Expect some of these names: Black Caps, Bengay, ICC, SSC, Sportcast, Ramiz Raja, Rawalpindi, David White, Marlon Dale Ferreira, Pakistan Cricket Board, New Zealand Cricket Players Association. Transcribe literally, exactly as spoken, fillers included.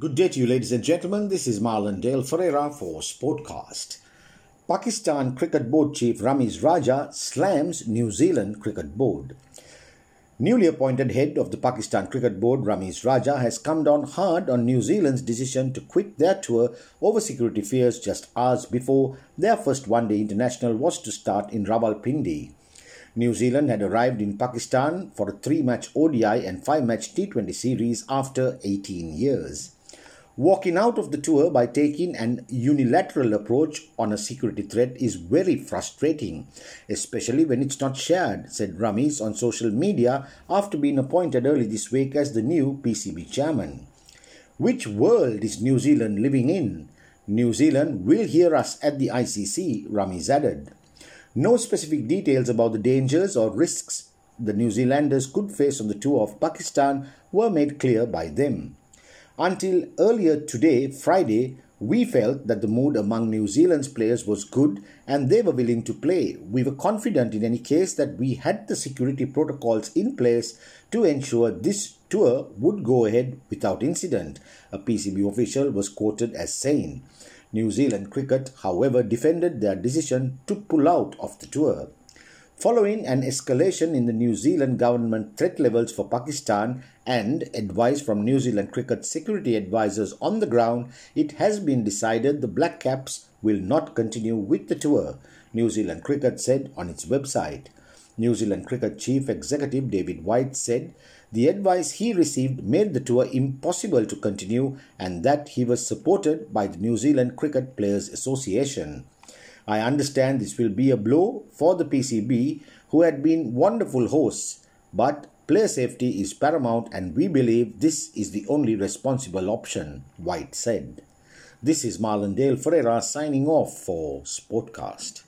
Good day to you, ladies and gentlemen. This is Marlon Dale Ferreira for Sportcast. Pakistan Cricket Board Chief Ramiz Raja slams New Zealand Cricket Board. Newly appointed head of the Pakistan Cricket Board, Ramiz Raja, has come down hard on New Zealand's decision to quit their tour over security fears just hours before their first one-day international was to start in Rawalpindi. New Zealand had arrived in Pakistan for a three-match O D I and five-match T twenty series after eighteen years. Walking out of the tour by taking an unilateral approach on a security threat is very frustrating, especially when it's not shared, said Ramiz on social media after being appointed early this week as the new P C B chairman. Which world is New Zealand living in? New Zealand will hear us at the I C C, Ramiz added. No specific details about the dangers or risks the New Zealanders could face on the tour of Pakistan were made clear by them. Until earlier today, Friday, we felt that the mood among New Zealand's players was good and they were willing to play. We were confident in any case that we had the security protocols in place to ensure this tour would go ahead without incident, a P C B official was quoted as saying. New Zealand cricket, however, defended their decision to pull out of the tour. Following an escalation in the New Zealand government threat levels for Pakistan and advice from New Zealand cricket security advisors on the ground, it has been decided the Black Caps will not continue with the tour, New Zealand cricket said on its website. New Zealand cricket chief executive David White said the advice he received made the tour impossible to continue and that he was supported by the New Zealand Cricket Players Association. I understand this will be a blow for the P C B, who had been wonderful hosts, but player safety is paramount and we believe this is the only responsible option, White said. This is Marlon Dale Ferreira signing off for Sportcast.